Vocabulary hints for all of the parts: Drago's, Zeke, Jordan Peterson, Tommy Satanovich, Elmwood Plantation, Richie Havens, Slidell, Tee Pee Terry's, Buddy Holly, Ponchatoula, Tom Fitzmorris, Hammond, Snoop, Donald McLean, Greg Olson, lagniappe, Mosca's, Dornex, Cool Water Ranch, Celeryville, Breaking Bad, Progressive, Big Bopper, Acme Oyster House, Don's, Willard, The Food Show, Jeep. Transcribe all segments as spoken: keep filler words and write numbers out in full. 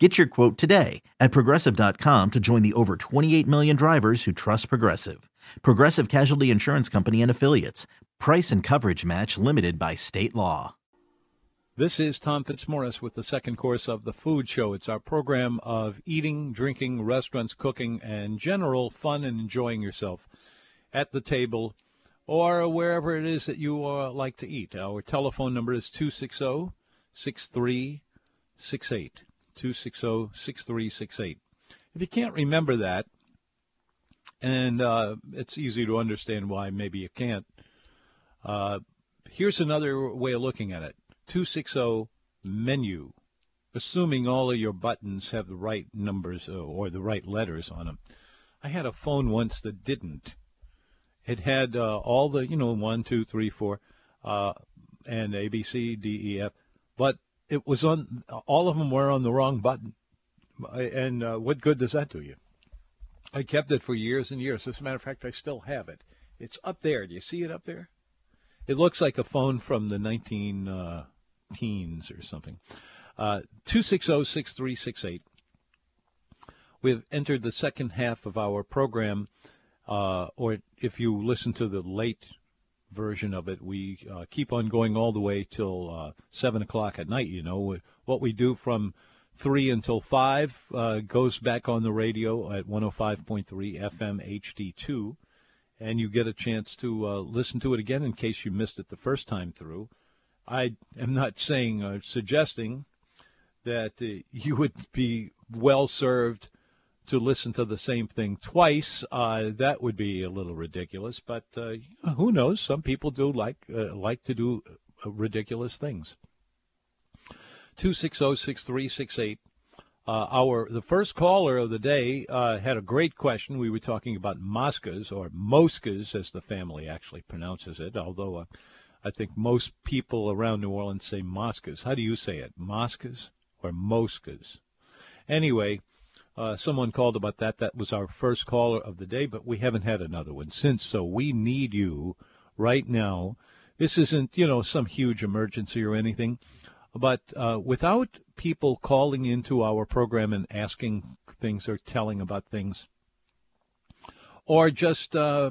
Get your quote today at Progressive dot com to join the over twenty-eight million drivers who trust Progressive. Progressive Casualty Insurance Company and Affiliates. Price and coverage match limited by state law. This is Tom Fitzmorris with the second course of The Food Show. It's our program of eating, drinking, restaurants, cooking, and general fun and enjoying yourself at the table or wherever it is that you uh, like to eat. Our telephone number is two six zero, six three six eight. two six zero, six three six eight. If you can't remember that, and uh, it's easy to understand why maybe you can't, uh, here's another way of looking at it. two sixty menu, assuming all of your buttons have the right numbers or the right letters on them. I had a phone once that didn't. It had uh, all the, you know, one, two, three, four, uh, and A, B, C, D, E, F, but it was on, all of them were on the wrong button. And uh, what good does that do you? I kept it for years and years. As a matter of fact, I still have it. It's up there. Do you see it up there? It looks like a phone from the nineteen teens or something. Uh, two six zero, six three six eight. We've entered the second half of our program, uh, or if you listen to the late version of it. We uh, keep on going all the way till uh, seven o'clock at night, you know. What we do from three until five uh, goes back on the radio at one oh five point three F M H D two, and you get a chance to uh, listen to it again in case you missed it the first time through. I am not saying or suggesting that uh, you would be well served to listen to the same thing twice. Uh, that would be a little ridiculous, but uh, who knows? Some people do like uh, like to do uh, ridiculous things. two six zero, six three six eight. Uh, our the first caller of the day uh, had a great question. We were talking about Mosca's, or Mosca's as the family actually pronounces it, although uh, I think most people around New Orleans say Mosca's. How do you say it? Mosca's or Mosca's? Anyway, Uh, someone called about that. That was our first caller of the day, but we haven't had another one since, so we need you right now. This isn't, you know, some huge emergency or anything, but uh, without people calling into our program and asking things or telling about things, or just uh,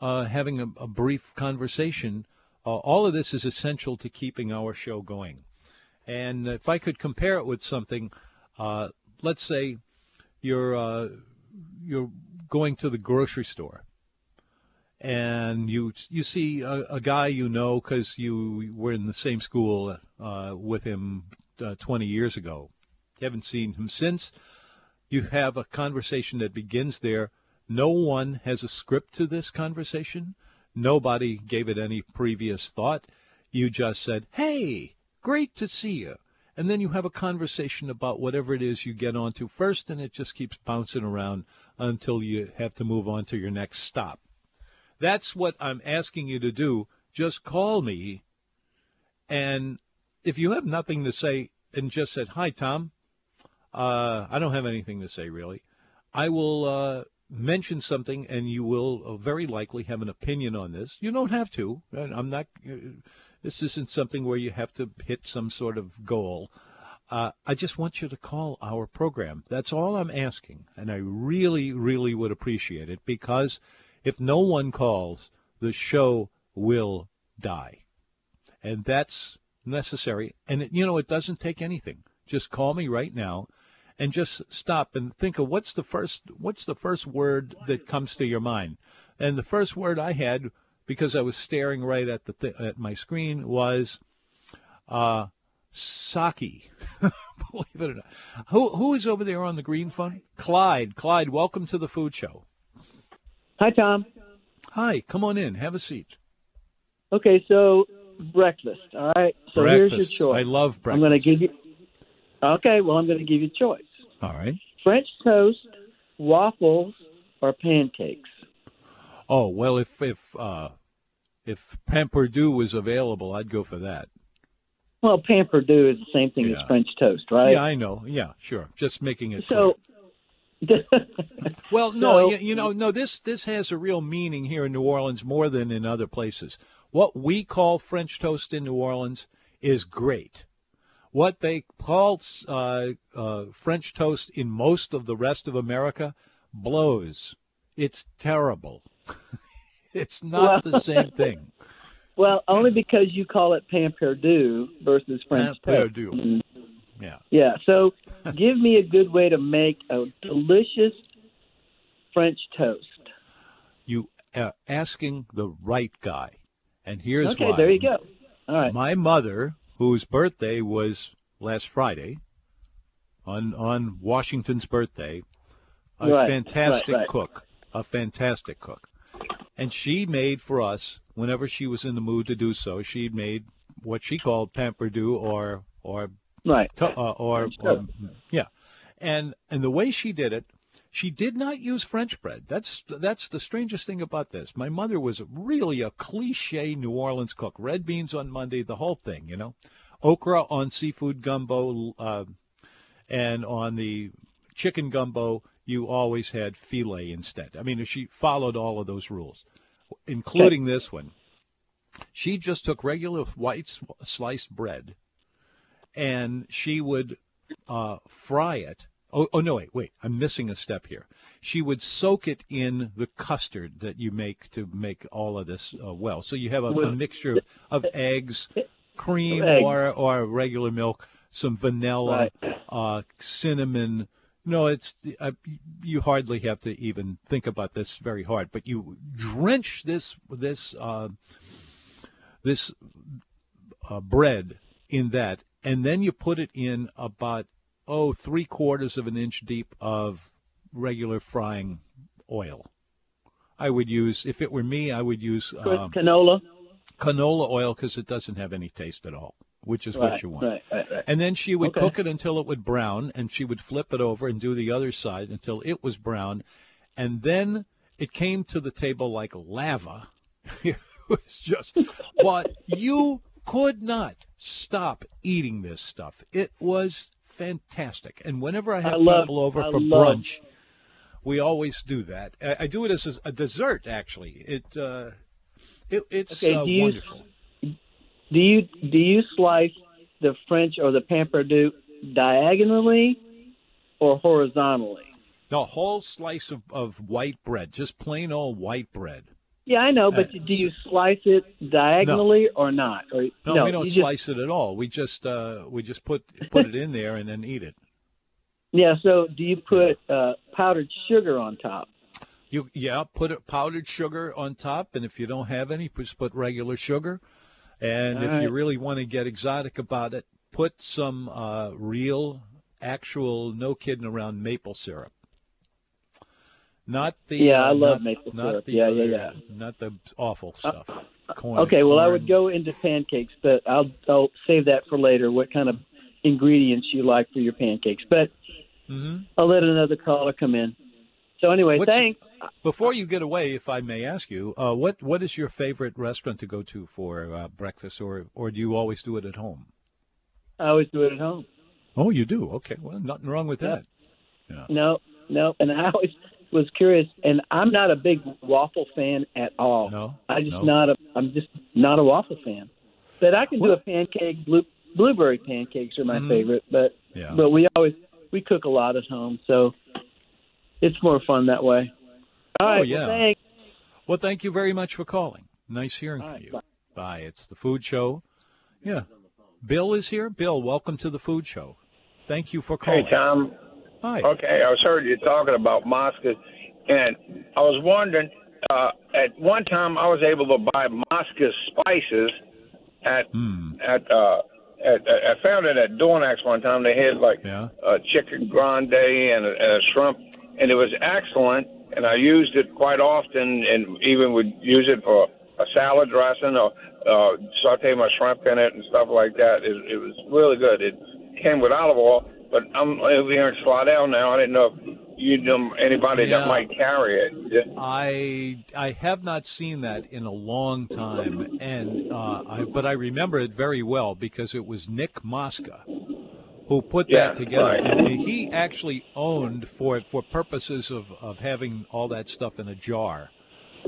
uh, having a, a brief conversation, uh, all of this is essential to keeping our show going. And if I could compare it with something, uh, let's say, You're uh, you're going to the grocery store, and you you see a, a guy you know because you were in the same school uh, with him uh, twenty years ago. You haven't seen him since. You have a conversation that begins there. No one has a script to this conversation. Nobody gave it any previous thought. You just said, "Hey, great to see you." And then you have a conversation about whatever it is you get onto first, and it just keeps bouncing around until you have to move on to your next stop. That's what I'm asking you to do. Just call me, and if you have nothing to say and just said, "Hi, Tom, uh, I don't have anything to say, really," I will uh, mention something, and you will uh, very likely have an opinion on this. You don't have to. I'm not... Uh, This isn't something where you have to hit some sort of goal. Uh, I just want you to call our program. That's all I'm asking, and I really, really would appreciate it, because if no one calls, the show will die, and that's necessary. And, it, you know, it doesn't take anything. Just call me right now and just stop and think of what's the first, what's the first word that comes to your mind. And the first word I had, because I was staring right at the th- at my screen, was uh, sake. Believe it or not. Who Who is over there on the green phone? Clyde. Clyde, welcome to the Food Show. Hi, Tom. Hi. Come on in. Have a seat. Okay, so breakfast, all right? So breakfast. Here's your choice. I love breakfast. I'm going to give you – okay, well, I'm going to give you choice. All right. French toast, waffles, or pancakes. Oh, well, if if uh, if Pamperdue was available, I'd go for that. Well, Pamperdue is the same thing yeah. as French toast, right? Yeah, I know. Yeah, sure. Just making it so, clear. well, no, so, you, you know, no. This this has a real meaning here in New Orleans more than in other places. What we call French toast in New Orleans is great. What they call uh, uh, French toast in most of the rest of America blows. It's terrible. It's not well, the same thing. Well, only because you call it Pamperdue versus French toast. Pamperdue. Yeah. Yeah. So give me a good way to make a delicious French toast. You are asking the right guy. And here's okay, why. Okay, there you go. All right. My mother, whose birthday was last Friday, on on Washington's birthday, a right, fantastic right, right. cook, a fantastic cook. And she made for us, whenever she was in the mood to do so, she made what she called Pamperdue or or right. to, uh, or, or yeah. And and the way she did it, she did not use French bread. That's that's the strangest thing about this. My mother was really a cliche New Orleans cook. Red beans on Monday, the whole thing, you know. Okra on seafood gumbo, uh, and on the chicken gumbo, you always had filet instead. I mean, she followed all of those rules, including this one. She just took regular white sliced bread, and she would uh, fry it. Oh, oh, no, wait, wait, I'm missing a step here. She would soak it in the custard that you make to make all of this uh, well. So you have a, a mixture of eggs, cream egg. or, or regular milk, some vanilla, right. uh, cinnamon. No, it's uh, you hardly have to even think about this very hard. But you drench this this uh, this uh, bread in that, and then you put it in about oh, three quarters of an inch deep of regular frying oil. I would use, if it were me, I would use um, canola canola oil because it doesn't have any taste at all, which is right, what you want. Right, right, right. And then she would okay. cook it until it would brown, and she would flip it over and do the other side until it was brown. And then it came to the table like lava. It was just, what you could not stop eating this stuff. It was fantastic. And whenever I have I love, people over I for love. brunch, we always do that. I, I do it as a dessert, actually. It, uh, it It's okay, uh, do you, wonderful. Do you do you slice the French or the Pamperdue diagonally or horizontally? No, whole slice of, of white bread, just plain old white bread. Yeah, I know, but uh, do you slice it diagonally no. or not? Or, no, no, we don't slice just, it at all. We just uh, we just put put it in there and then eat it. Yeah. So, do you put uh, powdered sugar on top? You yeah, put a powdered sugar on top, and if you don't have any, just put regular sugar. And all if right. you really want to get exotic about it, put some uh, real, actual, no kidding around maple syrup. Not the yeah, uh, I love not, maple not syrup. The, yeah, yeah, yeah. Not the awful stuff. Uh, corn, okay, well, corn. I would go into pancakes, but I'll I'll save that for later. What kind of ingredients you like for your pancakes? But mm-hmm. I'll let another caller come in. So anyway, What's, thanks. Before you get away, if I may ask you, uh, what what is your favorite restaurant to go to for uh, breakfast, or or do you always do it at home? I always do it at home. Oh, you do? Okay, well, nothing wrong with yeah. that. Yeah. No, no, and I always was curious, and I'm not a big waffle fan at all. No, I just no. not a. I'm just not a waffle fan. But I can well, do a pancake. Blue, blueberry pancakes are my mm, favorite. But yeah. but we always we cook a lot at home, so it's more fun that way. All right. Oh, yeah. Well, thanks. Well, thank you very much for calling. Nice hearing all from right, you. Bye. bye. It's the Food Show. Yeah. Bill is here. Bill, welcome to the Food Show. Thank you for calling. Hey, Tom. Hi. Okay, I was heard you talking about Mosca's, and I was wondering, uh, at one time I was able to buy Mosca's spices at mm. at, uh, at I found it at Dornex one time. They had like yeah. a chicken grande and a, and a shrimp, and it was excellent, and I used it quite often, and even would use it for a salad dressing or uh, saute my shrimp in it and stuff like that. It, it was really good. It came with olive oil. But I'm over here in Slidell now. I didn't know if you know, anybody yeah. that might carry it. I I have not seen that in a long time, and uh, I, but I remember it very well because it was Nick Mosca who put yeah, that together. Right. And he actually owned, for for purposes of, of having all that stuff in a jar,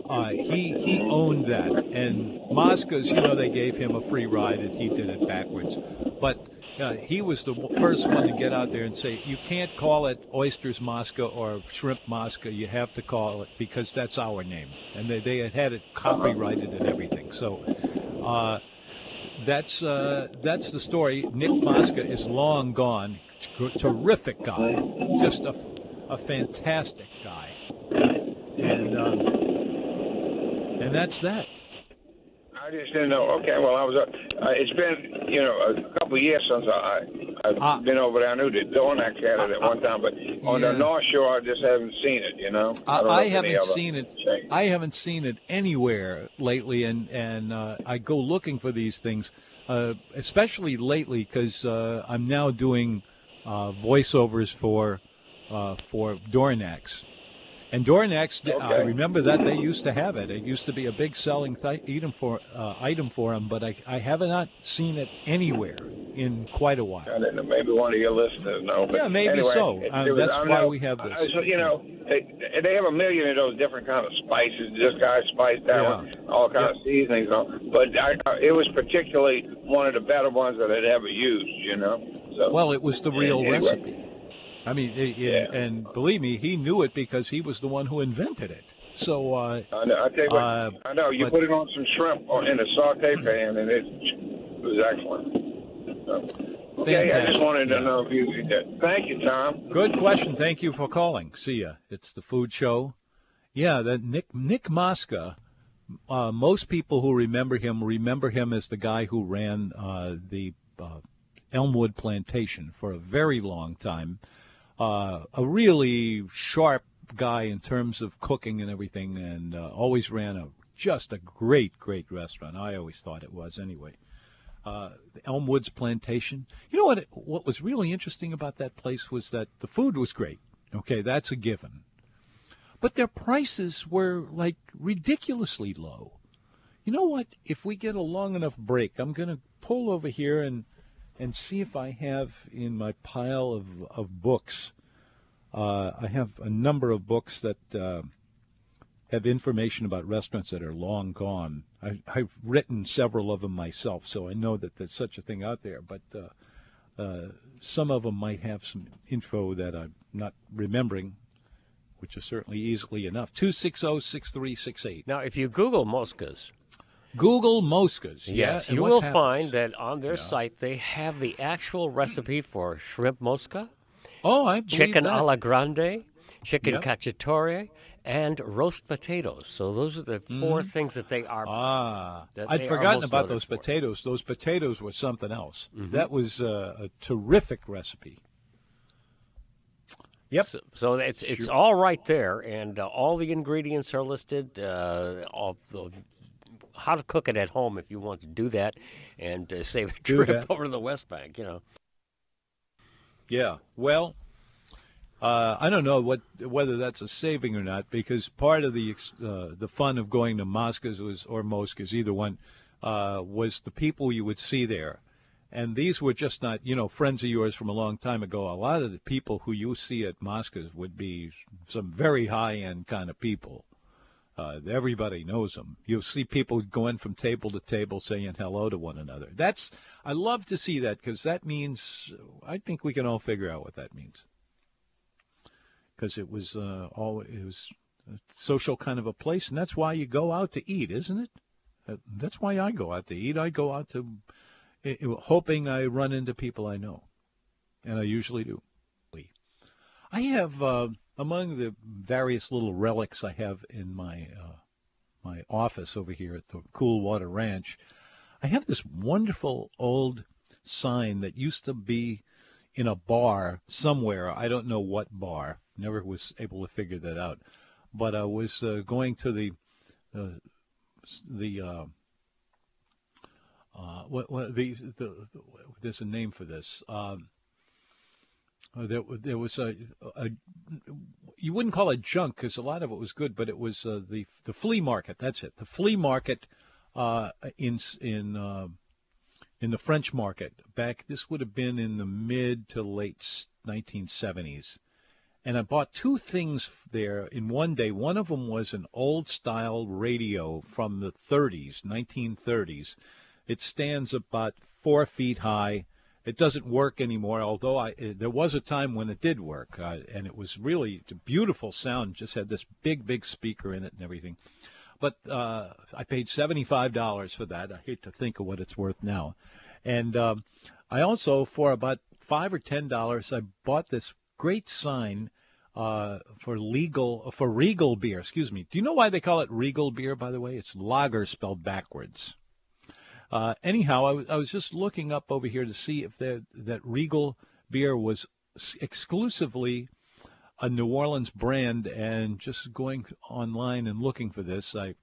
uh, he he owned that. And Mosca's, you know, they gave him a free ride, and he did it backwards. But uh, he was the first one to get out there and say, you can't call it Oysters Mosca or Shrimp Mosca. You have to call it, because that's our name. And they, they had had it copyrighted and everything. So... Uh, That's uh, that's the story. Nick Mosca is long gone. Terrific guy, just a, a fantastic guy, and um, and that's that. I just didn't know. Okay, well, I was. Uh, it's been you know a couple of years since I I've uh, been over there. I knew that Dornex had it at uh, one time, but on yeah. the North Shore, I just haven't seen it. You know, I, I, I haven't seen it. Thing. I haven't seen it anywhere lately, and and uh, I go looking for these things, uh, especially lately, because uh, I'm now doing uh, voiceovers for uh, for Dornex. And Dornex, okay. I remember that they used to have it. It used to be a big selling th- item for uh, item for them, but I, I have not seen it anywhere in quite a while. I don't know, maybe one of your listeners know. But yeah, maybe anyway, so. It, um, was, that's why know, we have this. Uh, so, you know, they, they have a million of those different kind of spices. This guy spiced that yeah. one, all kind yeah. of seasonings. On. But I, I, it was particularly one of the better ones that I'd ever used, you know. So, well, it was the real anyway. recipe. I mean, it, yeah. and believe me, he knew it because he was the one who invented it. So uh, I know. I tell you what, uh, I know. You but, put it on some shrimp in a saute pan, and it was excellent. So, okay, fantastic. I just wanted to know if you did that. Thank you, Tom. Good question. Thank you for calling. See ya. It's the Food Show. Yeah, that Nick Nick Mosca. Uh, most people who remember him remember him as the guy who ran uh, the uh, Elmwood Plantation for a very long time. Uh, a really sharp guy in terms of cooking and everything, and uh, always ran a just a great, great restaurant. I always thought it was anyway. Uh, Elmwood's Plantation. You know what? What was really interesting about that place was that the food was great. Okay, that's a given. But their prices were like ridiculously low. You know what? If we get a long enough break, I'm going to pull over here and. And see if I have in my pile of, of books, uh, I have a number of books that uh, have information about restaurants that are long gone. I, I've written several of them myself, so I know that there's such a thing out there. But uh, uh, some of them might have some info that I'm not remembering, which is certainly easily enough. two six zero, six three six eight. Now, if you Google Mosca's. Google Mosca's. Yes, yeah? you will happens? find that on their yeah. site they have the actual recipe for shrimp mosca, oh, I believe chicken that. a la grande, chicken yep. cacciatore, and roast potatoes. So those are the four mm. things that they are. Ah, that I'd they forgotten are about those for. potatoes. Those potatoes were something else. Mm-hmm. That was uh, a terrific recipe. Yep. So, so it's it's sure. all right there, and uh, all the ingredients are listed. Uh, all the how to cook it at home if you want to do that and uh, save a trip over to the West Bank, you know. Yeah, well, uh, I don't know what whether that's a saving or not, because part of the uh, the fun of going to Mosca's was, or Mosca's, either one, uh, was the people you would see there. And these were just not, you know, friends of yours from a long time ago. A lot of the people who you see at Mosca's would be some very high-end kind of people. Uh, everybody knows them. You'll see people going from table to table saying hello to one another. That's I love to see that, because that means I think we can all figure out what that means. Because it was uh, all it was a social kind of a place, and that's why you go out to eat, isn't it? Uh, that's why I go out to eat. I go out to it, it, hoping I run into people I know, and I usually do. I have. Uh, Among the various little relics I have in my uh, my office over here at the Cool Water Ranch, I have this wonderful old sign that used to be in a bar somewhere. I don't know what bar. Never was able to figure that out. But I was uh, going to the uh, the uh, uh, what, what the, the, the there's a name for this. Um, Uh, there, there was a, a, you wouldn't call it junk because a lot of it was good, but it was uh, the the flea market. That's it. The flea market uh, in in uh, in the French market back. This would have been in the mid to late nineteen seventies, and I bought two things there in one day. One of them was an old style radio from the thirties, nineteen thirties. It stands about four feet high. It doesn't work anymore, although I, there was a time when it did work, uh, and it was really beautiful sound. Just had this big, big speaker in it and everything. But uh, I paid seventy-five dollars for that. I hate to think of what it's worth now. And um, I also, for about five dollars or ten dollars, I bought this great sign uh, for legal for Regal Beer. Excuse me. Do you know why they call it Regal Beer, by the way? It's lager spelled backwards. Uh, anyhow, I, w- I was just looking up over here to see if there, that Regal Beer was s- exclusively a New Orleans brand, and just going online and looking for this, I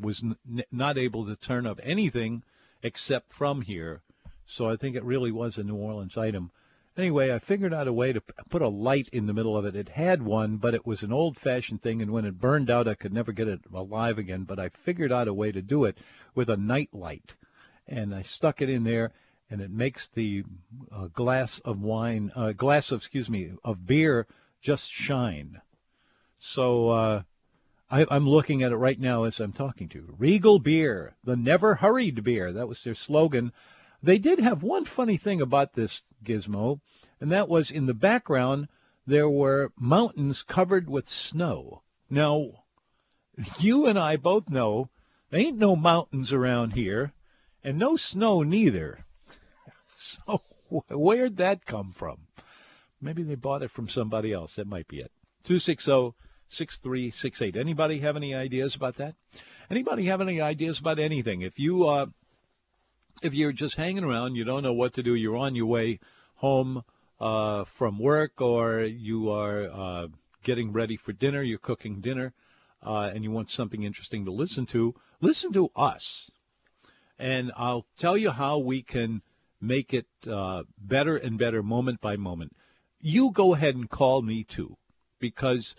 was n- not able to turn up anything except from here. So I think it really was a New Orleans item. Anyway, I figured out a way to p- put a light in the middle of it. It had one, but it was an old-fashioned thing, and when it burned out, I could never get it alive again. But I figured out a way to do it with a night light. And I stuck it in there, and it makes the uh, glass of wine, uh, glass of, excuse me, of beer just shine. So uh, I, I'm looking at it right now as I'm talking to you. Regal Beer, the never hurried beer. That was their slogan. They did have one funny thing about this gizmo, and that was in the background there were mountains covered with snow. Now, you and I both know there ain't no mountains around here. And no snow, neither. So where'd that come from? Maybe they bought it from somebody else. That might be it. two six zero, six three six eight. Anybody have any ideas about that? Anybody have any ideas about anything? If, you, uh, if you're just hanging around, you don't know what to do, you're on your way home uh, from work, or you are uh, getting ready for dinner, you're cooking dinner, uh, and you want something interesting to listen to, listen to us. And I'll tell you how we can make it uh, better and better moment by moment. You go ahead and call me, too, because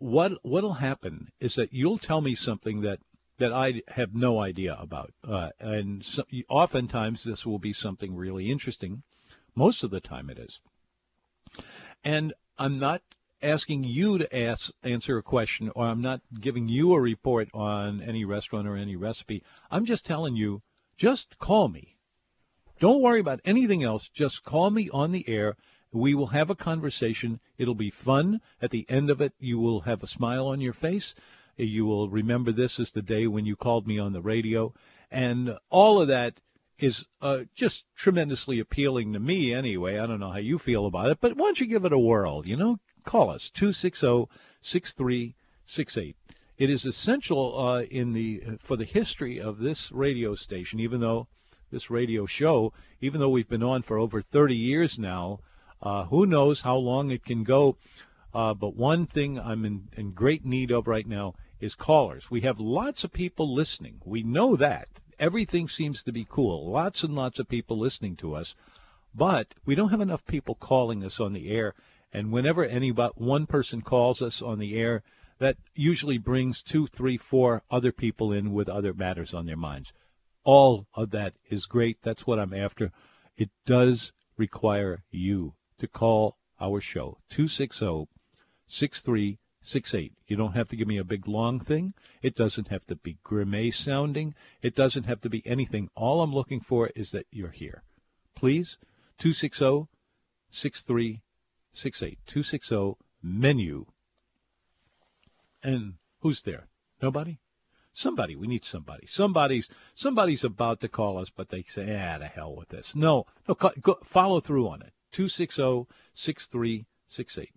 what what'll happen is that you'll tell me something that, that I have no idea about. Uh, and so, oftentimes this will be something really interesting. Most of the time it is. And I'm not asking you to ask, answer a question, or I'm not giving you a report on any restaurant or any recipe. I'm just telling you, just call me. Don't worry about anything else. Just call me on the air. We will have a conversation. It'll be fun. At the end of it, you will have a smile on your face. You will remember this as the day when you called me on the radio. And all of that is uh, just tremendously appealing to me anyway. I don't know how you feel about it, but why don't you give it a whirl, you know? Call us, two six zero, six three six eight. It is essential uh, in the for the history of this radio station, even though this radio show, even though we've been on for over thirty years now, uh, who knows how long it can go. Uh, but one thing I'm in, in great need of right now is callers. We have lots of people listening. We know that. Everything seems to be cool. Lots and lots of people listening to us. But we don't have enough people calling us on the air. And whenever any but one person calls us on the air, that usually brings two, three, four other people in with other matters on their minds. All of that is great. That's what I'm after. It does require you to call our show, two six zero, six three six eight. You don't have to give me a big, long thing. It doesn't have to be grimace-sounding. It doesn't have to be anything. All I'm looking for is that you're here. Please, two six zero, six three six eight. six eight two six zero menu. And who's there? Nobody? Somebody. We need somebody. Somebody's somebody's about to call us, but they say, ah, to hell with this. No, no, call, go, follow through on it. two six zero, six three six eight.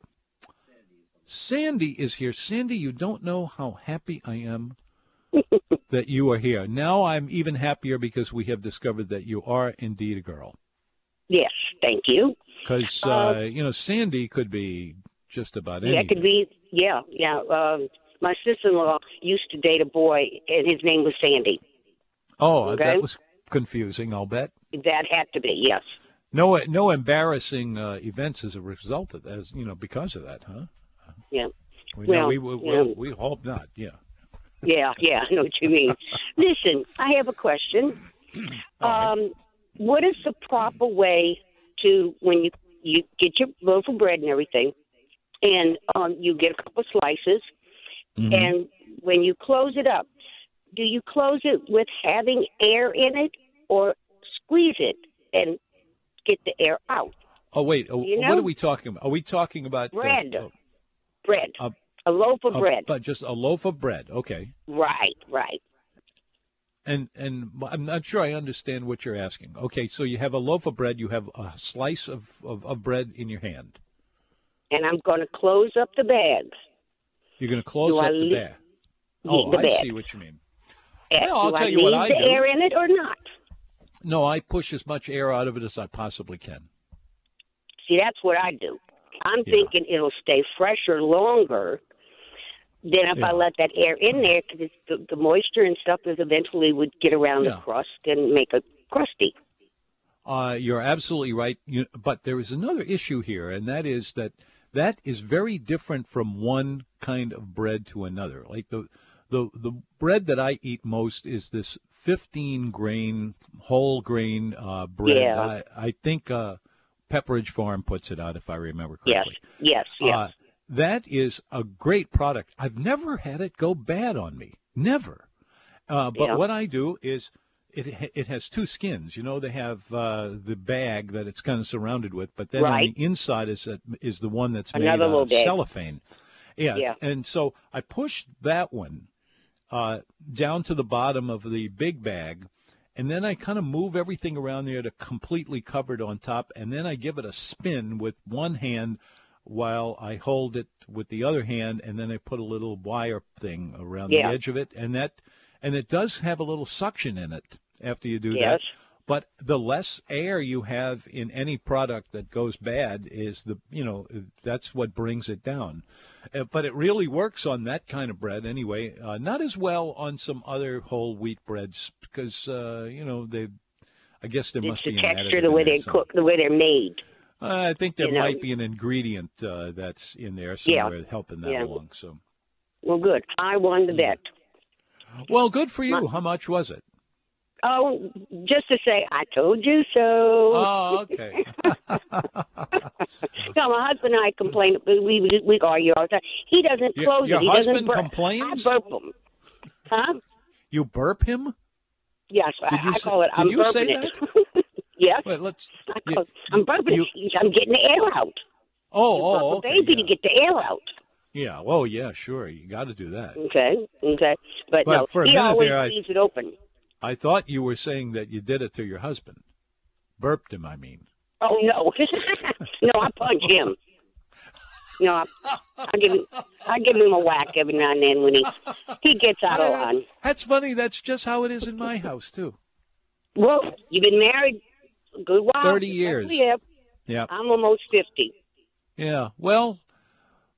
Sandy is here. Sandy, you don't know how happy I am that you are here. Now I'm even happier because we have discovered that you are indeed a girl. Yes, thank you. Because, uh, uh, you know, Sandy could be just about anything. Yeah, it could be. Yeah, yeah. Um, my sister-in-law used to date a boy, and his name was Sandy. Oh, okay? That was confusing, I'll bet. That had to be, yes. No, no embarrassing uh, events as a result of, as you know, because of that, huh? Yeah. We well, know, we, we, well, know. we hope not. Yeah. Yeah, yeah. I know what you mean. Listen, I have a question. Right. Um, what is the proper way to when you you get your loaf of bread and everything, and um, you get a couple of slices, mm-hmm. and when you close it up, do you close it with having air in it or squeeze it and get the air out? Oh, wait. Oh, you know? What are we talking about? Are we talking about bread? The, oh, bread. A, a loaf of a, bread. But just a loaf of bread. Okay. Right, right. And and I'm not sure I understand what you're asking. Okay, so you have a loaf of bread. You have a slice of, of, of bread in your hand. And I'm going to close up the bag. You're going to close do up I the bag. Oh, the I bag. see what you mean. Yes. Well, I'll do tell I you what I do. Is the air in it or not? No, I push as much air out of it as I possibly can. See, that's what I do. I'm yeah. thinking it'll stay fresher longer than if yeah. I let that air in there, because the, the moisture and stuff is eventually would get around yeah. the crust and make it crusty. Uh, you're absolutely right. You, but there is another issue here, and that is that that is very different from one kind of bread to another. Like the the the bread that I eat most is this fifteen grain whole grain uh, bread. Yeah. I, I think uh, Pepperidge Farm puts it out, if I remember correctly. Yes, yes, yes. Uh, that is a great product. I've never had it go bad on me, never. Uh, but yeah. what I do is it it has two skins. You know, they have uh, the bag that it's kind of surrounded with, but then right. on the inside is a, is the one that's Another made out of bag. cellophane. Yeah, yeah, and so I pushed that one uh, down to the bottom of the big bag, and then I kind of move everything around there to completely cover it on top, and then I give it a spin with one hand while I hold it with the other hand, and then I put a little wire thing around yeah. the edge of it, and that, and it does have a little suction in it after you do yes. that. But the less air you have in any product that goes bad is the, you know, that's what brings it down. Uh, but it really works on that kind of bread anyway. Uh, not as well on some other whole wheat breads because, uh, you know, they, I guess there it's must the be an additive. It's the texture, the way they're cooked, the way they're made. Uh, I think there you might know. be an ingredient uh, that's in there somewhere yeah. helping that yeah. along. So. Well, good. I won the bet. Well, good for you. My- How much was it? Oh, just to say, I told you so. Oh, okay. No, my husband and I complain. We we, we argue all the time. He doesn't your, close your it. Your husband burp. complains? I burp him. Huh? You burp him? Yes, I, I call say, it. I'm did you burping say that? it. Yes. Wait, let's, I call, you, I'm burping you, it. I'm getting the air out. Oh, you oh, okay. Baby, yeah. to get the air out. Yeah. Oh, yeah. Sure. You got to do that. Okay. Okay. But, but no, he always there, leaves I, it open. I thought you were saying that you did it to your husband. Burped him, I mean. Oh, no. No, I punch him. No, I, I, give him, I give him a whack every now and then when he, he gets out of line. That's funny. That's just how it is in my house, too. Well, you've been married a good while. thirty years. Yeah. Yep. I'm almost fifty. Yeah. Well,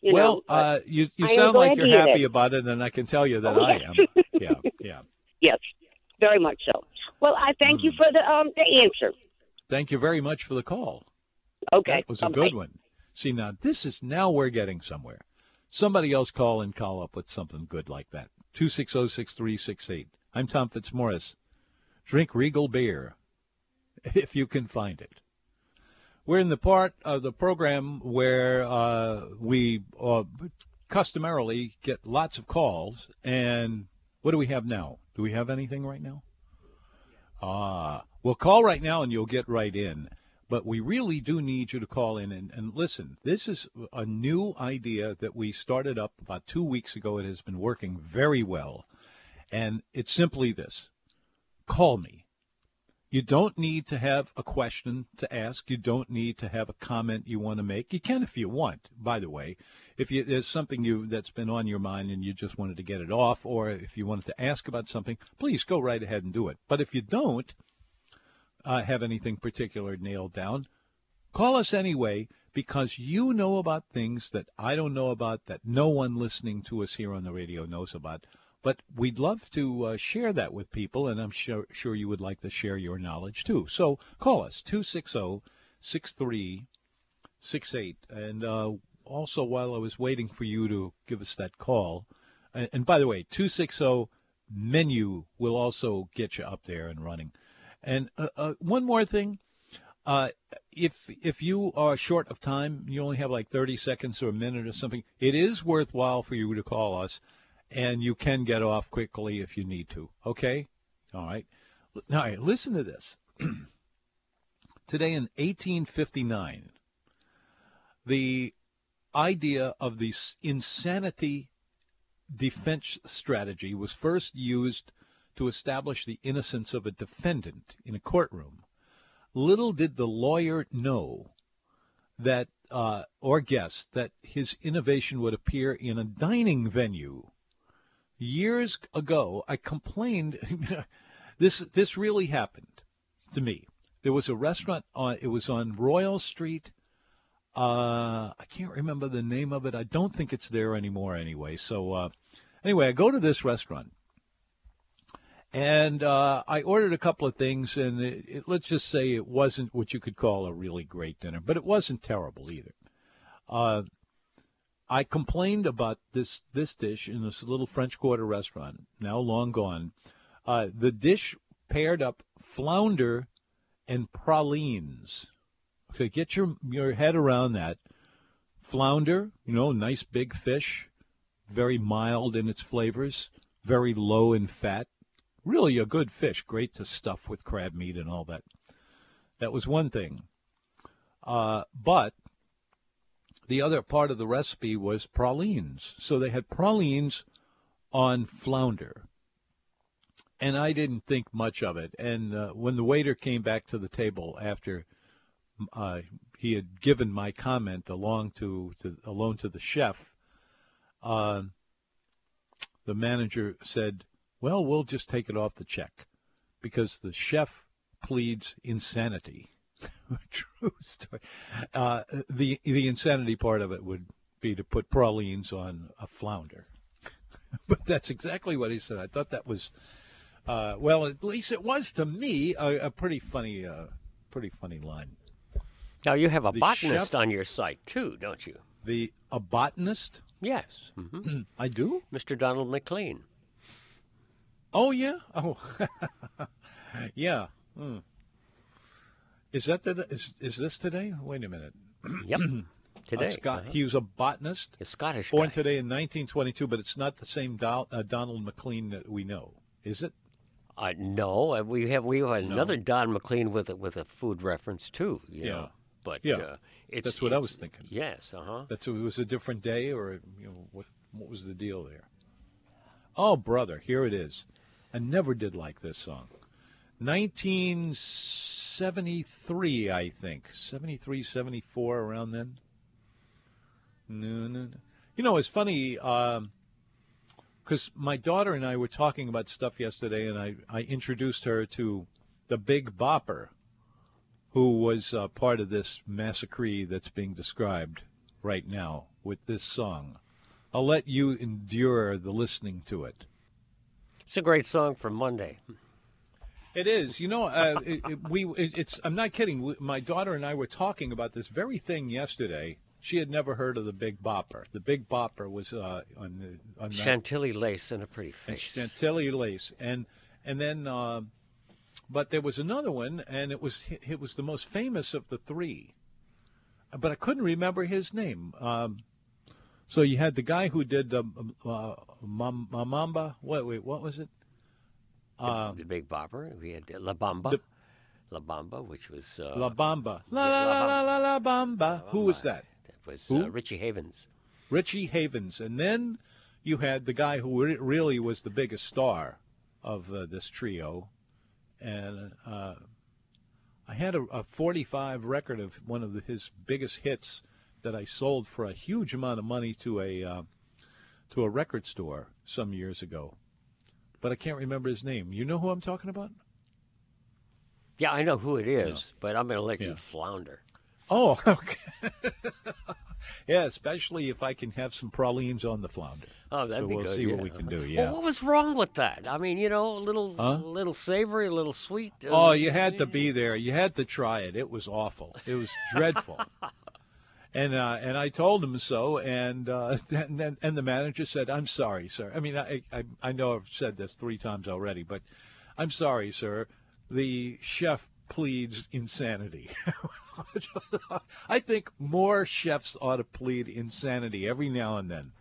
you well, know, uh, you, you sound like you're happy that. about it, and I can tell you that oh, I yes. am. Yeah, yeah. Yes. Very much so. Well, I thank you for the um, the answer. Thank you very much for the call. Okay. That was a okay. good one. See, now, this is, now we're getting somewhere. Somebody else call and call up with something good like that. two six zero, six three six eight. I'm Tom Fitzmorris. Drink Regal Beer, if you can find it. We're in the part of the program where uh, we uh, customarily get lots of calls. And what do we have now? Do we have anything right now? Ah, well, call right now and you'll get right in. But we really do need you to call in and, and listen. This is a new idea that we started up about two weeks ago. It has been working very well. And it's simply this. Call me. You don't need to have a question to ask. You don't need to have a comment you want to make. You can if you want, by the way. If you, there's something you that's been on your mind and you just wanted to get it off, or if you wanted to ask about something, please go right ahead and do it. But if you don't uh, have anything particular nailed down, call us anyway, because you know about things that I don't know about, that no one listening to us here on the radio knows about. But we'd love to uh, share that with people, and I'm sure, sure you would like to share your knowledge, too. So call us, six three six eight. And uh, also, while I was waiting for you to give us that call, and, and by the way, two sixty menu will also get you up there and running. And uh, uh, one more thing. Uh, if if you are short of time, you only have like thirty seconds or a minute or something, it is worthwhile for you to call us, and you can get off quickly if you need to. Okay? All right. All right, listen to this. Today in eighteen fifty-nine, the idea of the insanity defense strategy was first used to establish the innocence of a defendant in a courtroom. Little did the lawyer know that, uh, or guess, that his innovation would appear in a dining venue. Years ago, I complained. this this really happened to me. There was a restaurant. On, it was on Royal Street. Uh, I can't remember the name of it. I don't think it's there anymore anyway. So uh, anyway, I go to this restaurant. And uh, I ordered a couple of things, and it, it, let's just say it wasn't what you could call a really great dinner, but it wasn't terrible either. Uh, I complained about this, this dish in this little French Quarter restaurant, now long gone. Uh, the dish paired up flounder and pralines. Okay, get your, your head around that. Flounder, you know, nice big fish, very mild in its flavors, very low in fat. Really a good fish, great to stuff with crab meat and all that. That was one thing. Uh, but the other part of the recipe was pralines. So they had pralines on flounder. And I didn't think much of it. And uh, when the waiter came back to the table after uh, he had given my comment along to, to, alone to the chef, uh, the manager said, well, we'll just take it off the check because the chef pleads insanity. True story. Uh, the the insanity part of it would be to put pralines on a flounder. But that's exactly what he said. I thought that was, uh, well, at least it was to me, a, a pretty funny uh, pretty funny line. Now, you have a the botanist chef, on your site, too, don't you? The a botanist? Yes. Mm-hmm. I do? Mister Donald McLean. Oh, yeah? Oh, yeah. Mm. Is that the, is, is this today? Wait a minute. Yep, today. Uh, Scott, uh-huh. He was a botanist. A Scottish born guy. Today in nineteen twenty-two, but it's not the same Dal, uh, Donald McLean that we know, is it? Uh, no, we have we have another no. Don McLean with a, with a food reference, too. You yeah. Know. But, yeah, uh, it's, that's what it's, I was thinking. Yes, uh-huh. That's, it was a different day, or you know, what, what was the deal there? Oh, brother, here it is. I never did like this song. nineteen seventy-three, I think. seventy-three, seventy-four, around then. No, no, no. You know, it's funny, um, because my daughter and I were talking about stuff yesterday, and I, I introduced her to the Big Bopper, who was uh, part of this massacre that's being described right now with this song. I'll let you endure the listening to it. It's a great song for Monday. It is. You know, uh, it, it, we. It, it's. I'm not kidding. We, my daughter and I were talking about this very thing yesterday. She had never heard of the Big Bopper. The Big Bopper was uh, on the on Chantilly that, lace and a pretty face. And Chantilly lace, and and then, uh, but there was another one, and it was it was the most famous of the three. But I couldn't remember his name. Um, So you had the guy who did the uh, Mamba. What? Wait, what was it? Uh, the, the Big Bopper. We had La Bamba. The, La Bamba, which was uh, La Bamba. La la la la la Bamba. Who was that? That was uh, Richie Havens. Richie Havens, and then you had the guy who re- really was the biggest star of uh, this trio, and uh, I had a, a forty-five record of one of the, his biggest hits that I sold for a huge amount of money to a uh, to a record store some years ago. But I can't remember his name. You know who I'm talking about? Yeah, I know who it is, yeah. But I'm going to let yeah. you flounder. Oh, okay. Yeah, especially if I can have some pralines on the flounder. Oh, that'd so be we'll good. So we'll see yeah. what we can do, yeah. Well, what was wrong with that? I mean, you know, a little, huh? little savory, a little sweet. Uh, oh, you had to be there. You had to try it. It was awful. It was dreadful. And uh, and I told him so, and uh, and and the manager said, "I'm sorry, sir. I mean, I, I I know I've said this three times already, but I'm sorry, sir. The chef pleads insanity." I think more chefs ought to plead insanity every now and then.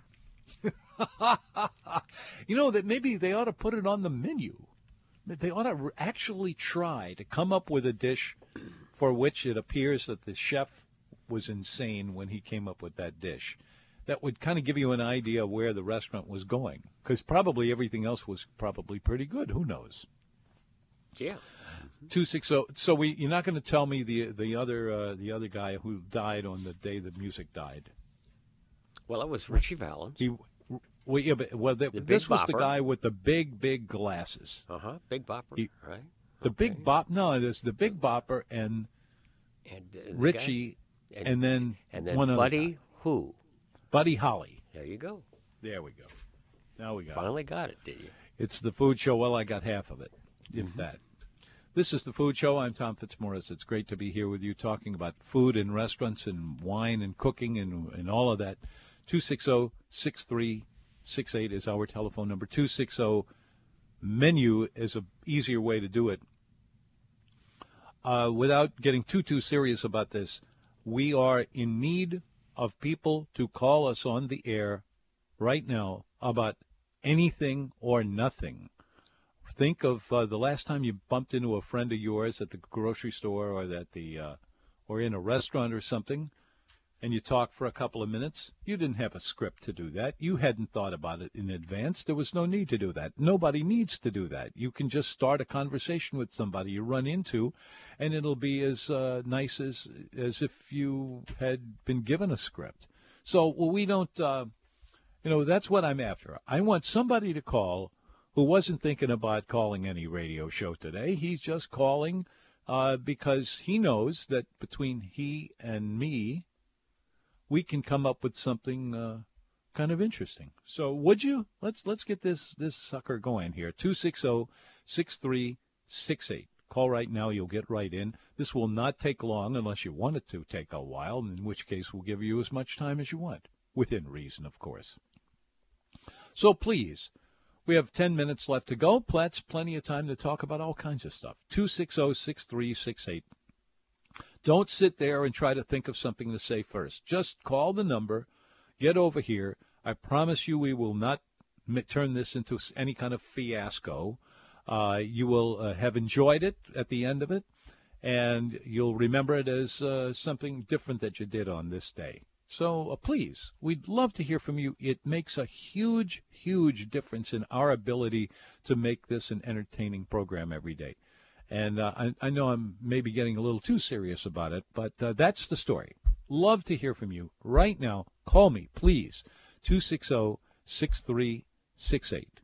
You know, that maybe they ought to put it on the menu. They ought to actually try to come up with a dish for which it appears that the chef was insane when he came up with that dish. That would kind of give you an idea where the restaurant was going, because probably everything else was probably pretty good. Who knows? Yeah. two sixty So we, you're not going to tell me the the other uh, the other guy who died on the day the music died. Well, it was Richie Valens. He, well, yeah, but well, the, the this was bopper. The guy with the big big glasses. Uh huh. Big Bopper. He, right. The okay. Big Bop. No, there's the Big Bopper and, and uh, the Richie, guy, and, and then and then one Buddy guy. Who? Buddy Holly. There you go. There we go. Now we got finally it. got it. Did you? It's the food show. Well, I got half of it, if mm-hmm. that. This is The Food Show. I'm Tom Fitzmorris. It's great to be here with you talking about food and restaurants and wine and cooking and, and all of that. two six zero, six three six eight is our telephone number. two sixty menu is an easier way to do it. Uh, without getting too, too serious about this, we are in need of people to call us on the air right now about anything or nothing. Think of uh, the last time you bumped into a friend of yours at the grocery store or at the uh, or in a restaurant or something, and you talked for a couple of minutes. You didn't have a script to do that. You hadn't thought about it in advance. There was no need to do that. Nobody needs to do that. You can just start a conversation with somebody you run into, and it'll be as uh, nice as as if you had been given a script. So well, we don't, uh, you know, that's what I'm after. I want somebody to call who wasn't thinking about calling any radio show today. He's just calling uh, because he knows that between he and me, we can come up with something uh, kind of interesting. So would you? Let's let's get this, this sucker going here. two six zero, six three six eight. Call right now. You'll get right in. This will not take long unless you want it to take a while, in which case we'll give you as much time as you want, within reason, of course. So please, we have ten minutes left to go. That's plenty of time to talk about all kinds of stuff. two six zero, six three six eight. Don't sit there and try to think of something to say first. Just call the number. Get over here. I promise you we will not turn this into any kind of fiasco. Uh, you will uh, have enjoyed it at the end of it, and you'll remember it as uh, something different that you did on this day. So uh, please, we'd love to hear from you. It makes a huge, huge difference in our ability to make this an entertaining program every day. And uh, I, I know I'm maybe getting a little too serious about it, but uh, that's the story. Love to hear from you right now. Call me, please, two six zero, six three six eight.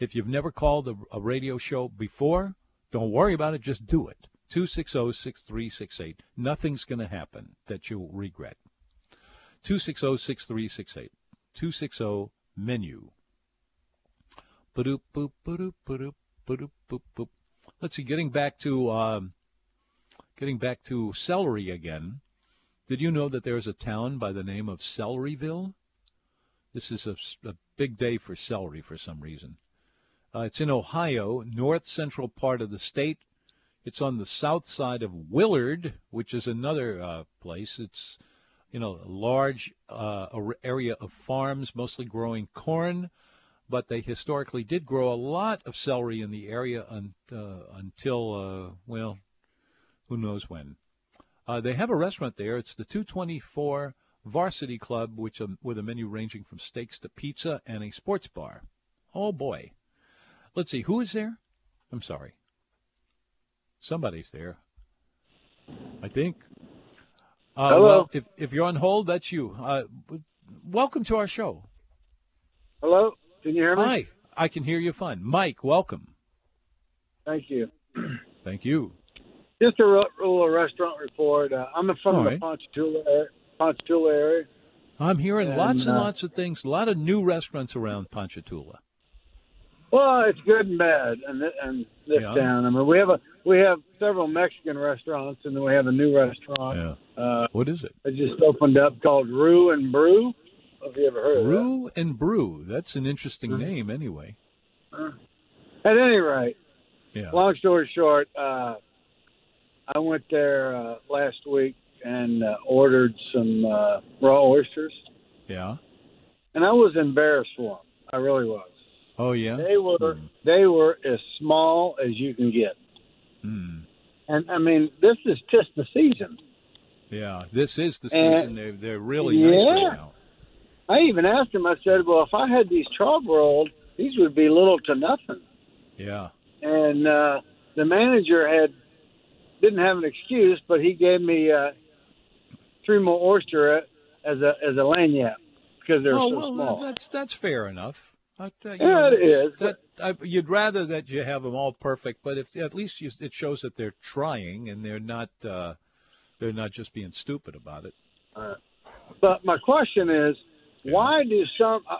If you've never called a, a radio show before, don't worry about it. Just do it, two six zero, six three six eight. Nothing's going to happen that you'll regret. two six zero, six three six eight. two six zero menu. Ba-doop, boop, ba-doop, ba-doop, ba-doop, boop, boop. Let's see, getting back to um, getting back to celery again. Did you know that there is a town by the name of Celeryville? This is a, a big day for celery for some reason. Uh, it's in Ohio, north central part of the state. It's on the south side of Willard, which is another uh, place. It's You know, a large uh, area of farms, mostly growing corn, but they historically did grow a lot of celery in the area un- uh, until, uh, well, who knows when. Uh, they have a restaurant there. It's the two twenty-four Varsity Club, which um, with a menu ranging from steaks to pizza and a sports bar. Oh, boy. Let's see. Who is there? I'm sorry. Somebody's there, I think. Uh, Hello. Well, if, if you're on hold, that's you. Uh, welcome to our show. Hello. Can you hear me? Hi. I can hear you fine. Mike, welcome. Thank you. Thank you. Just a little restaurant report. Uh, I'm from All right. the Ponchatoula, Ponchatoula area. I'm hearing and, lots and uh, lots of things, a lot of new restaurants around Ponchatoula. Well, it's good and bad, and and this yeah. town. I mean, we have a we have several Mexican restaurants, and then we have a new restaurant. Yeah. Uh, what is it? It just opened up called Rue and Brew. Have you ever heard of that? Rue and Brew. That's an interesting mm-hmm. name, anyway. Uh, at any rate, yeah. long story short, uh, I went there uh, last week and uh, ordered some uh, raw oysters. Yeah. And I was embarrassed for them. I really was. Oh, yeah? They were mm. they were as small as you can get. Mm. And, I mean, this is just the season. Yeah, this is the and season. They're, they're really yeah. nice right now. I even asked him, I said, well, if I had these chub rolled, these would be little to nothing. Yeah. And uh, the manager had didn't have an excuse, but he gave me uh, three more oyster as a as a lagniappe because they're oh, so well, small. Oh, well, that's, that's fair enough. I, uh, yeah, know, it is. That, I, you'd rather that you have them all perfect, but if at least you, it shows that they're trying and they're not uh, they're not just being stupid about it. Uh, but my question is, yeah. why do some? Uh,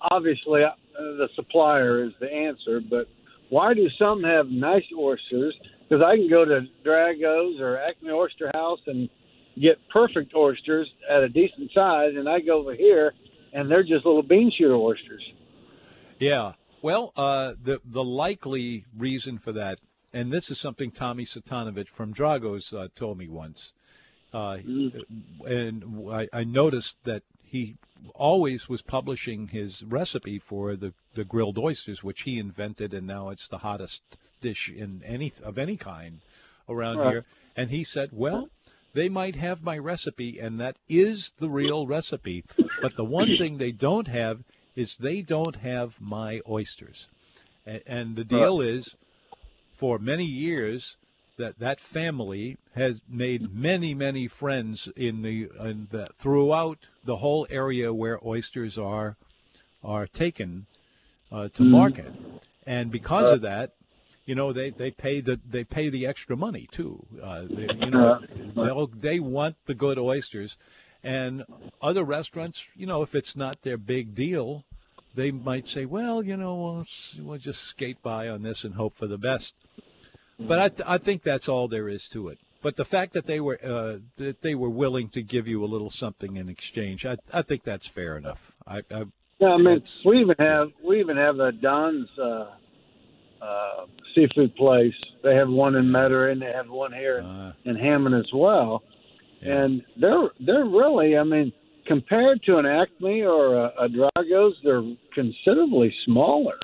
obviously, uh, the supplier is the answer, but why do some have nice oysters? Because I can go to Drago's or Acme Oyster House and get perfect oysters at a decent size, and I go over here and they're just little bean shooter oysters. Yeah, well, uh, the the likely reason for that, and this is something Tommy Satanovich from Drago's uh, told me once, uh, mm-hmm. and I, I noticed that he always was publishing his recipe for the, the grilled oysters, which he invented, and now it's the hottest dish in any of any kind around right. here. And he said, well, they might have my recipe, and that is the real recipe, but the one thing they don't have is they don't have my oysters. And, and the deal is, for many years, that that family has made many, many friends in the, in the throughout the whole area where oysters are are taken uh, to mm. market. And because of that, you know, they, they pay the they pay the extra money too. Uh, they, you know, they'll, they want the good oysters. And other restaurants, you know, if it's not their big deal, they might say, well, you know, we'll, we'll just skate by on this and hope for the best. But I, th- I think that's all there is to it. But the fact that they were uh, that they were willing to give you a little something in exchange, I, I think that's fair enough. I, I, yeah, I mean, we even have we even have a Don's uh, uh, seafood place. They have one in Metairie, and they have one here uh, in Hammond as well. Yeah. And they're they're really, I mean, compared to an Acme or a, a Drago's, they're considerably smaller.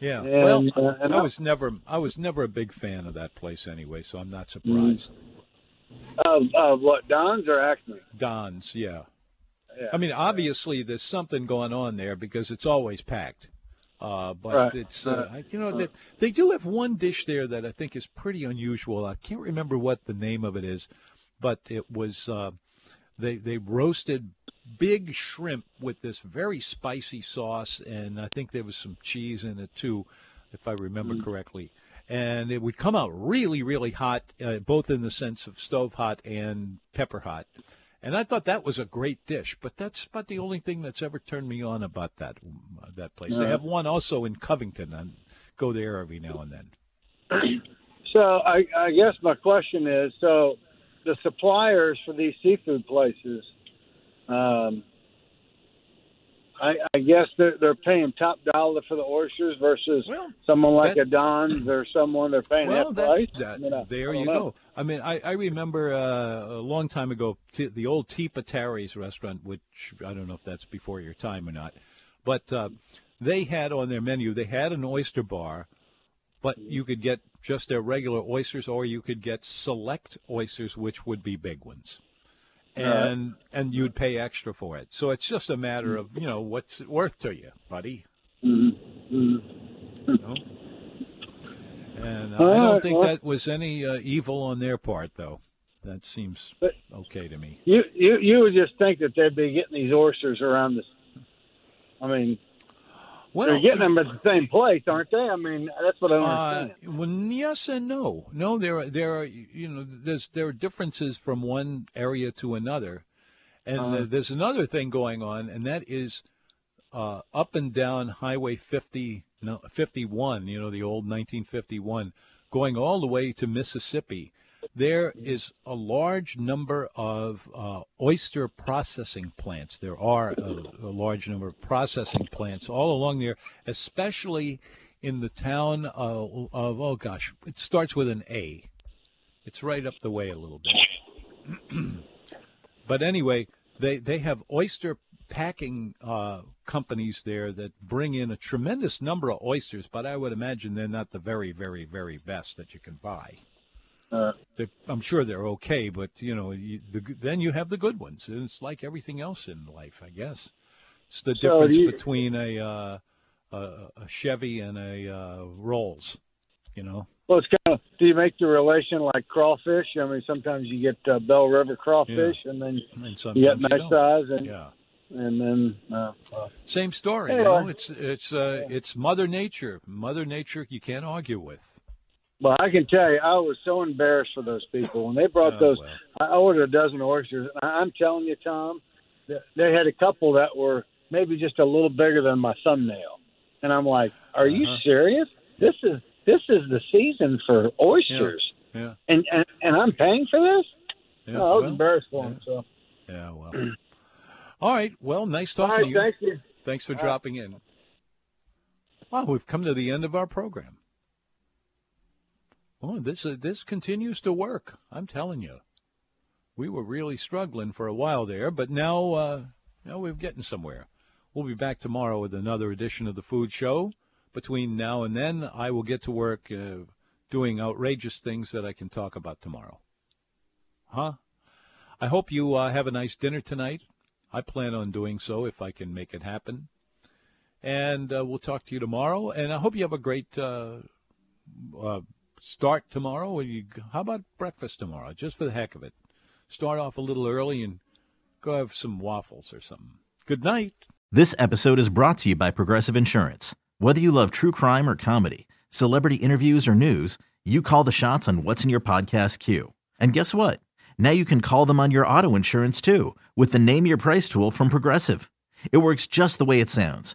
Yeah, and, well, uh, and I was I, never I was never a big fan of that place anyway, so I'm not surprised. Of uh, uh, what, Don's or Acme? Don's, yeah. yeah. I mean, obviously there's something going on there because it's always packed. Uh, but right. it's uh, uh, you know uh, that they, they do have one dish there that I think is pretty unusual. I can't remember what the name of it is. But it was uh, they they roasted big shrimp with this very spicy sauce, and I think there was some cheese in it too, if I remember mm. correctly. And it would come out really, really hot, uh, both in the sense of stove hot and pepper hot. And I thought that was a great dish, but that's about the only thing that's ever turned me on about that uh, that place. Uh, they have one also in Covington. I go there every now and then. So I, I guess my question is, so the suppliers for these seafood places, um, I, I guess they're, they're paying top dollar for the oysters versus well, someone like that, a Don's or someone they're paying well, half that price. That, I mean, I, there I you know. go. I mean, I, I remember uh, a long time ago, t- the old Tee Pee Terry's restaurant, which I don't know if that's before your time or not, but uh, they had on their menu, they had an oyster bar, but you could get just their regular oysters, or you could get select oysters, which would be big ones, and uh, and you'd pay extra for it. So it's just a matter of, you know, what's it worth to you, buddy? Mm-hmm. You know? And uh, I don't think that was any uh, evil on their part, though. That seems okay to me. You you you would just think that they'd be getting these oysters around this. I mean. Well, they're getting them at the same place, aren't they? I mean, that's what I understand. Uh, well, yes and no. No, there are there are you know there's there are differences from one area to another, And uh, there's another thing going on, and that is uh, up and down Highway fifty, no, fifty-one, you know, the old nineteen fifty-one, going all the way to Mississippi. There is a large number of uh, oyster processing plants. There are a, a large number of processing plants all along there, especially in the town of, of, oh gosh, it starts with an A. It's right up the way a little bit. But anyway, they, they have oyster packing uh, companies there that bring in a tremendous number of oysters, but I would imagine they're not the very, very, very best that you can buy. Uh, I'm sure they're okay, but, you know, you, the, then you have the good ones. And it's like everything else in life, I guess. It's the so difference you, between a, uh, a, a Chevy and a uh, Rolls, you know. Well, it's kind of, do you make the relation like crawfish? I mean, sometimes you get uh, Bell River crawfish, yeah. and then and you get nice you size, and yeah. and then uh, uh, same story. Anyway. You know, it's it's uh, yeah. it's Mother Nature, Mother Nature. You can't argue with. Well, I can tell you, I was so embarrassed for those people when they brought oh, those. Well. I ordered a dozen oysters. I'm telling you, Tom, they had a couple that were maybe just a little bigger than my thumbnail, and I'm like, "Are uh-huh. you serious? This is." This is the season for oysters, yeah, yeah. And, and and I'm paying for this? Yeah, oh, I was well, embarrassed for yeah. him. So. Yeah, well. All right, well, nice talking right, to you. Thank you. Thanks for All dropping right. in. Wow, we've come to the end of our program. Well, this, uh, this continues to work, I'm telling you. We were really struggling for a while there, but now, uh, now we're getting somewhere. We'll be back tomorrow with another edition of The Food Show. Between now and then, I will get to work uh, doing outrageous things that I can talk about tomorrow. Huh? I hope you uh, have a nice dinner tonight. I plan on doing so if I can make it happen. And uh, we'll talk to you tomorrow. And I hope you have a great uh, uh, start tomorrow. You, how about breakfast tomorrow, just for the heck of it? Start off a little early and go have some waffles or something. Good night. This episode is brought to you by Progressive Insurance. Whether you love true crime or comedy, celebrity interviews or news, you call the shots on what's in your podcast queue. And guess what? Now you can call them on your auto insurance too with the Name Your Price tool from Progressive. It works just the way it sounds.